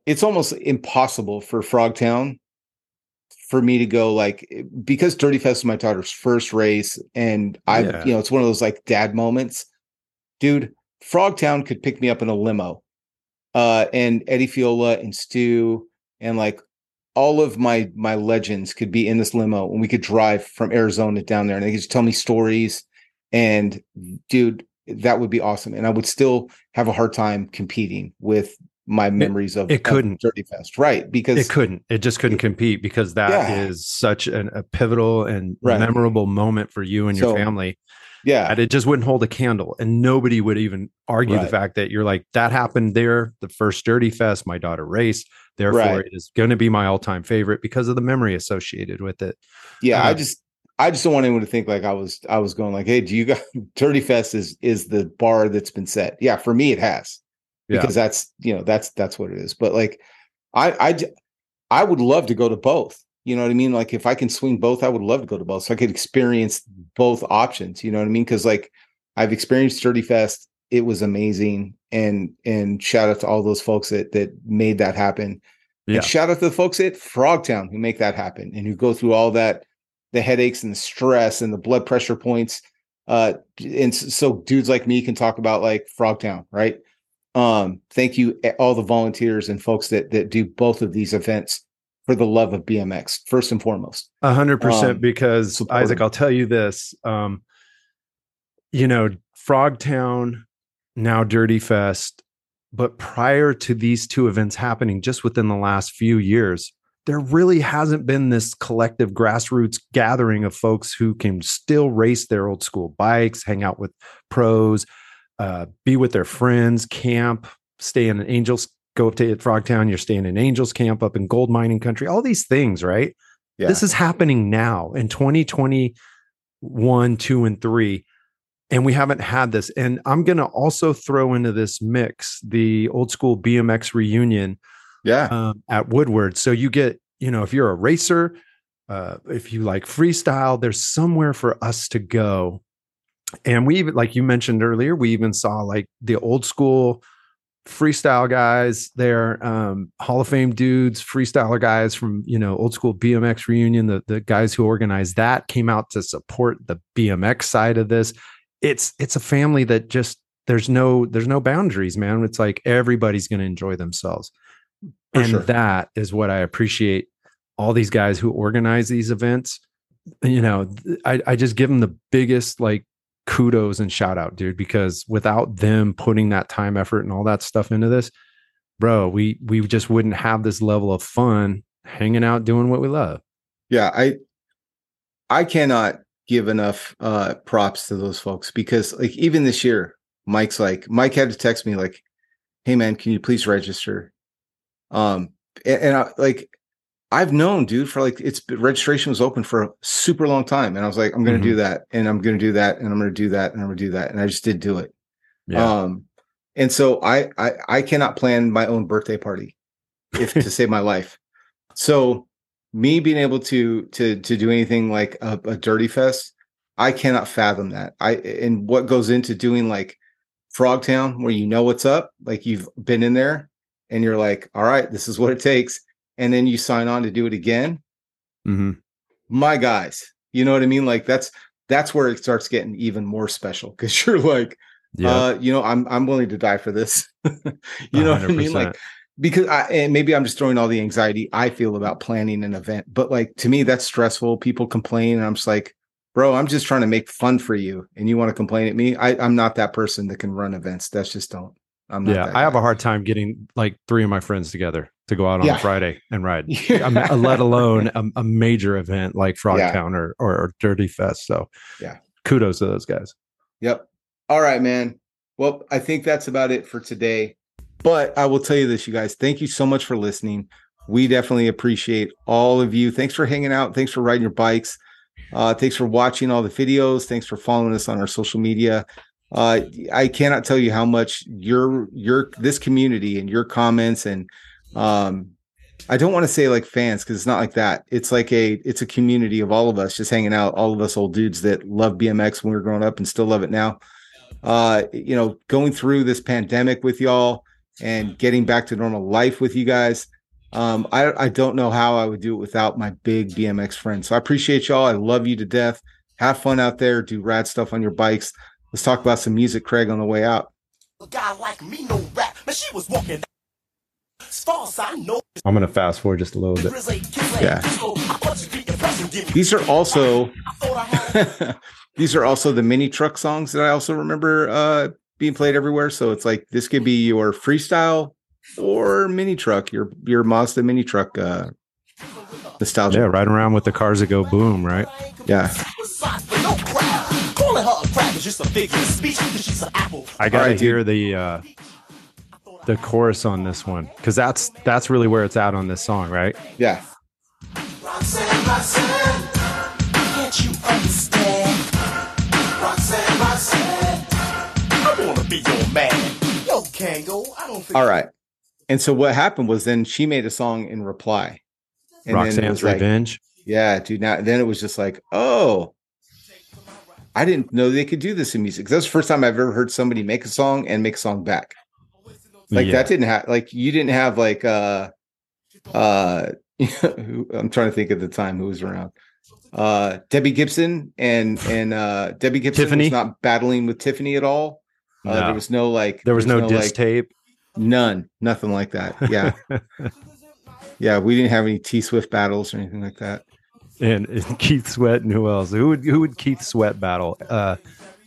it's almost impossible for Frogtown for me to go, like, because Dirty Fest is my daughter's first race. And I, yeah. you know, it's one of those like dad moments, dude. Frogtown could pick me up in a limo. Uh, and Eddie Fiola and Stu and like all of my my legends could be in this limo, and we could drive from Arizona down there, and they could just tell me stories. And dude, that would be awesome. And I would still have a hard time competing with my memories of it. Couldn't Dirty Fest, right? Because it couldn't. It just couldn't it, compete because that yeah. is such an, a pivotal and right. memorable moment for you and your so, family. Yeah, and it just wouldn't hold a candle, and nobody would even argue right. the fact that you're like, that happened there, the first Dirty Fest, my daughter raced. Therefore, right. it is going to be my all-time favorite because of the memory associated with it. Yeah, uh, I just. I just don't want anyone to think like I was, I was going like, hey, do you guys, Dirty Fest is, is the bar that's been set. Yeah. For me, it has, because yeah. that's, you know, that's, that's what it is. But like, I, I, I would love to go to both, you know what I mean? Like if I can swing both, I would love to go to both. So I could experience both options, you know what I mean? Cause like I've experienced Dirty Fest. It was amazing. And, and shout out to all those folks that, that made that happen. Yeah. And shout out to the folks at Frogtown who make that happen and who go through all that, the headaches and the stress and the blood pressure points. Uh, and so dudes like me can talk about like Frogtown, right? Um, thank you all the volunteers and folks that, that do both of these events for the love of B M X, first and foremost. A hundred percent, because supporting. Isaac, I'll tell you this, um, you know, Frogtown, now Dirty Fest, but prior to these two events happening just within the last few years, there really hasn't been this collective grassroots gathering of folks who can still race their old school bikes, hang out with pros, uh, be with their friends, camp, stay in an Angels, go up to Frogtown, you're staying in Angels camp up in gold mining country, all these things, right? Yeah. This is happening now in twenty twenty-one, two and three. And we haven't had this. And I'm going to also throw into this mix the old school B M X reunion. Yeah, um, at Woodward. So you get, you know, if you're a racer, uh, if you like freestyle, there's somewhere for us to go. And we even, like you mentioned earlier, we even saw like the old school freestyle guys there, um, Hall of Fame dudes, freestyler guys from, you know, old school B M X reunion. The, the guys who organized that came out to support the B M X side of this. It's it's a family that just there's no there's no boundaries, man. It's like everybody's going to enjoy themselves. For and sure. That is what I appreciate all these guys who organize these events. You know, I, I just give them the biggest like kudos and shout out, dude, because without them putting that time, effort and all that stuff into this, bro, we, we just wouldn't have this level of fun hanging out, doing what we love. Yeah. I, I cannot give enough uh, props to those folks because like even this year, Mike's like, Mike had to text me like, hey man, can you please register? Um, and, and I like, I've known dude for like, it's registration was open for a super long time. And I was like, I'm going to mm-hmm. do that. And I'm going to do that. And I'm going to do that. And I'm going to do that. And I just did do it. Yeah. Um, and so I, I, I cannot plan my own birthday party if to save my life. So me being able to, to, to do anything like a, a Dirty Fest, I cannot fathom that. I, and what goes into doing like Frogtown where, you know, what's up, like you've been in there. And you're like, all right, this is what it takes. And then you sign on to do it again. Mm-hmm. My guys, you know what I mean? Like that's, that's where it starts getting even more special. Cause you're like, yeah. uh, you know, I'm, I'm willing to die for this. you know one hundred percent. What I mean? Like, because I, and maybe I'm just throwing all the anxiety I feel about planning an event, but like, to me, that's stressful. People complain. And I'm just like, bro, I'm just trying to make fun for you. And you want to complain at me. I I'm not that person that can run events. That's just don't. I'm not yeah, I guy. have a hard time getting like three of my friends together to go out on yeah. a Friday and ride, yeah. let alone a, a major event like Frogtown yeah. or, or, or Dirty Fest. So yeah, kudos to those guys. Yep. All right, man. Well, I think that's about it for today. But I will tell you this, you guys, thank you so much for listening. We definitely appreciate all of you. Thanks for hanging out. Thanks for riding your bikes. Uh, thanks for watching all the videos. Thanks for following us on our social media. Uh, I cannot tell you how much your your this community and your comments and um, I don't want to say like fans, because it's not like that. It's like a it's a community of all of us just hanging out, all of us old dudes that loved B M X when we were growing up and still love it now. Uh, you know, going through this pandemic with y'all and getting back to normal life with you guys. Um, I, I don't know how I would do it without my big B M X friends. So I appreciate y'all. I love you to death. Have fun out there. Do rad stuff on your bikes. Let's talk about some music, Craig, on the way out. I'm going to fast forward just a little bit. Yeah. These are also these are also the mini truck songs that I also remember uh, being played everywhere. So it's like this could be your freestyle or mini truck, your your Mazda mini truck uh, nostalgia. Yeah, riding around with the cars that go boom, right? Yeah. I gotta right, hear dude. the uh, the chorus on this one, because that's that's really where it's at on this song, right? Yeah. Roxanne, Roxanne, can't you understand? Roxanne, Roxanne, I wanna be your man. Yo, Kango, I don't think. All right. And so what happened was then she made a song in reply. And Roxanne's like, Revenge. Yeah, dude. Now then it was just like, oh, I didn't know they could do this in music. That's the first time I've ever heard somebody make a song and make a song back. Like yeah. that didn't have like you didn't have like uh uh who, I'm trying to think at the time who was around. Uh Debbie Gibson and and uh Debbie Gibson Tiffany. was not battling with Tiffany at all. Uh, no. There was no like there was, there was no, no disc like, tape. None, nothing like that. Yeah, yeah. We didn't have any T Swift battles or anything like that. And, and Keith Sweat and who else? Who would who would Keith Sweat battle? Uh,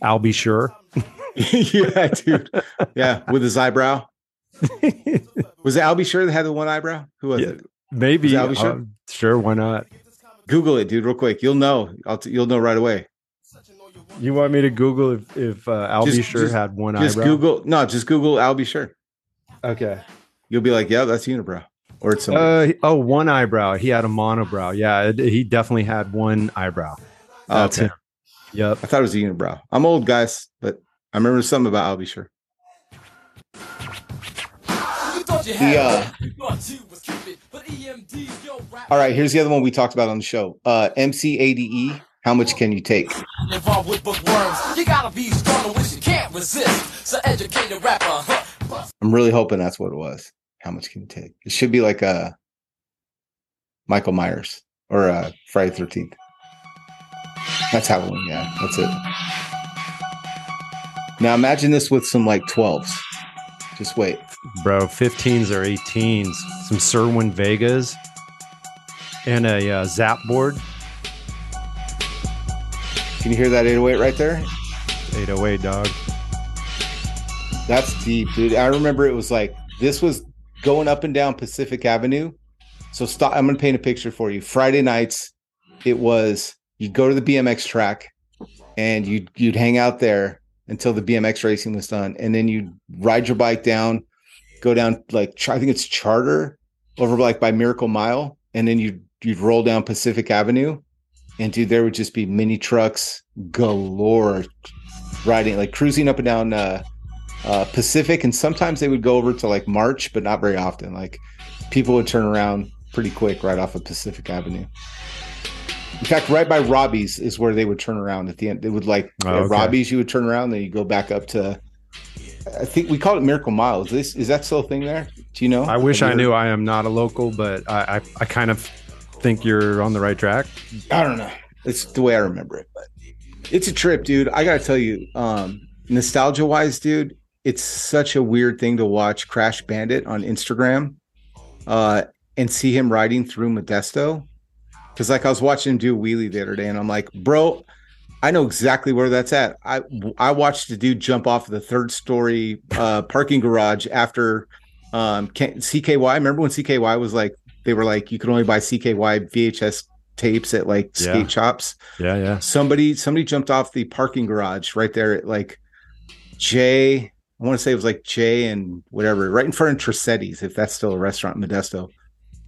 Al B. Sure. Yeah, dude. Yeah, with his eyebrow. Was it Al B. Sure that had the one eyebrow? Who was yeah, it? Maybe was it Al B. Sure? Uh, sure, why not? Google it, dude, real quick. You'll know. I'll t- you'll know right away. You want me to Google if if uh, Al just, B. Sure just, had one just eyebrow? Just Google. No, just Google Al B. Sure. Okay, you'll be like, yeah, that's unibrow, or it's uh, oh, one eyebrow. He had a monobrow. Yeah, it, he definitely had one eyebrow. That's okay. Him. Yep. I thought it was a unibrow. I'm old, guys, but I remember something about Al B. Sure. Yeah. All right, here's the other one we talked about on the show. Uh, M C A D E. How much can you take? Involved with bookworms, you gotta be strong, which you can't resist. So educated rapper. Huh? I'm really hoping that's what it was. How much can you take? It should be like a Michael Myers or a Friday thirteenth. That's Halloween, yeah. That's it. Now imagine this with some like twelves. Just wait. Bro, fifteens or eighteens. Some Serwin Vegas and a uh, zap board. Can you hear that eight oh eight right there? eight oh eight, dog. That's deep, dude. I remember it was like, this was going up and down Pacific Avenue. So stop. I'm going to paint a picture for you. Friday nights, it was, you'd go to the B M X track and you'd, you'd hang out there until the B M X racing was done. And then you'd ride your bike down, go down like, I think it's Charter over like by Miracle Mile. And then you'd, you'd roll down Pacific Avenue and dude, there would just be mini trucks galore riding, like cruising up and down, uh, Uh, Pacific, and sometimes they would go over to like March, but not very often. Like people would turn around pretty quick right off of Pacific Avenue. In fact, right by Robbie's is where they would turn around at the end. They would like oh, okay. Robbie's, you would turn around, then you go back up to. I think we call it Miracle Mile. Is this is that still a thing there? Do you know? I wish I knew. I am not a local, but I, I I kind of think you're on the right track. I don't know. It's the way I remember it, but it's a trip, dude. I gotta tell you, um, nostalgia wise, dude. It's such a weird thing to watch Crash Bandit on Instagram uh, and see him riding through Modesto. Because like I was watching him do a wheelie the other day and I'm like, bro, I know exactly where that's at. I I watched the dude jump off the third story uh, parking garage after um, C K Y. Remember when C K Y was like, they were like, you could only buy C K Y V H S tapes at like skate yeah. shops. Yeah, yeah. Somebody somebody jumped off the parking garage right there at like J. I want to say it was like J and whatever, right in front of Tricetti's, if that's still a restaurant in Modesto.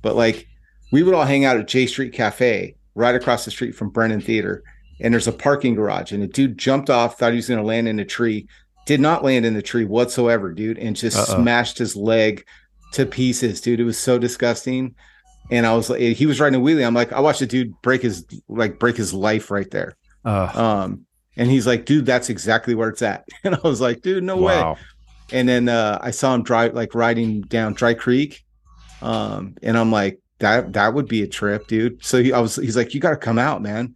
But like, we would all hang out at J Street Cafe right across the street from Brennan Theater. And there's a parking garage, and a dude jumped off, thought he was going to land in a tree, did not land in the tree whatsoever, dude, and just Uh-oh. smashed his leg to pieces, dude. It was so disgusting. And I was like, he was riding a wheelie. I'm like, I watched a dude break his, like break his life right there. Uh, um, and he's like, dude, that's exactly where it's at. And I was like, dude, no wow. way. And then uh, I saw him drive, like riding down Dry Creek. Um, and I'm like, that, that would be a trip, dude. So he, I was, he's like, you got to come out, man.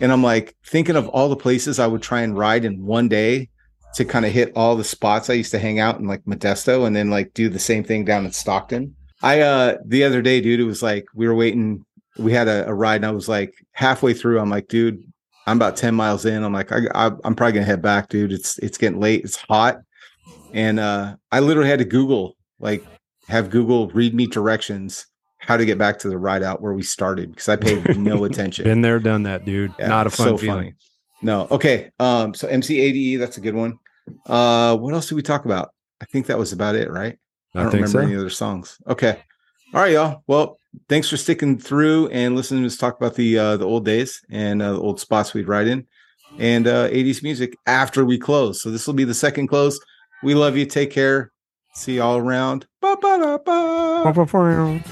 And I'm like thinking of all the places I would try and ride in one day to kind of hit all the spots I used to hang out in like Modesto, and then like do the same thing down in Stockton. I, uh, the other day, dude, it was like, we were waiting, we had a, a ride, and I was like halfway through, I'm like, dude, I'm about ten miles in. I'm like, I, I, I'm probably gonna head back, dude. It's, it's getting late. It's hot. And, uh, I literally had to Google, like have Google read me directions how to get back to the ride out where we started, because I paid no attention. Been there, done that, dude. Yeah, not a fun so feeling. Funny. No. Okay. Um, so M C A D E, that's a good one. Uh, what else did we talk about? I think that was about it, right? I, I don't remember so. any other songs. Okay. All right, y'all. Well, thanks for sticking through and listening to us talk about the uh, the old days and uh, the old spots we'd ride in, and uh, eighties music after we close. So this will be the second close. We love you. Take care. See you all around. Ba ba da ba.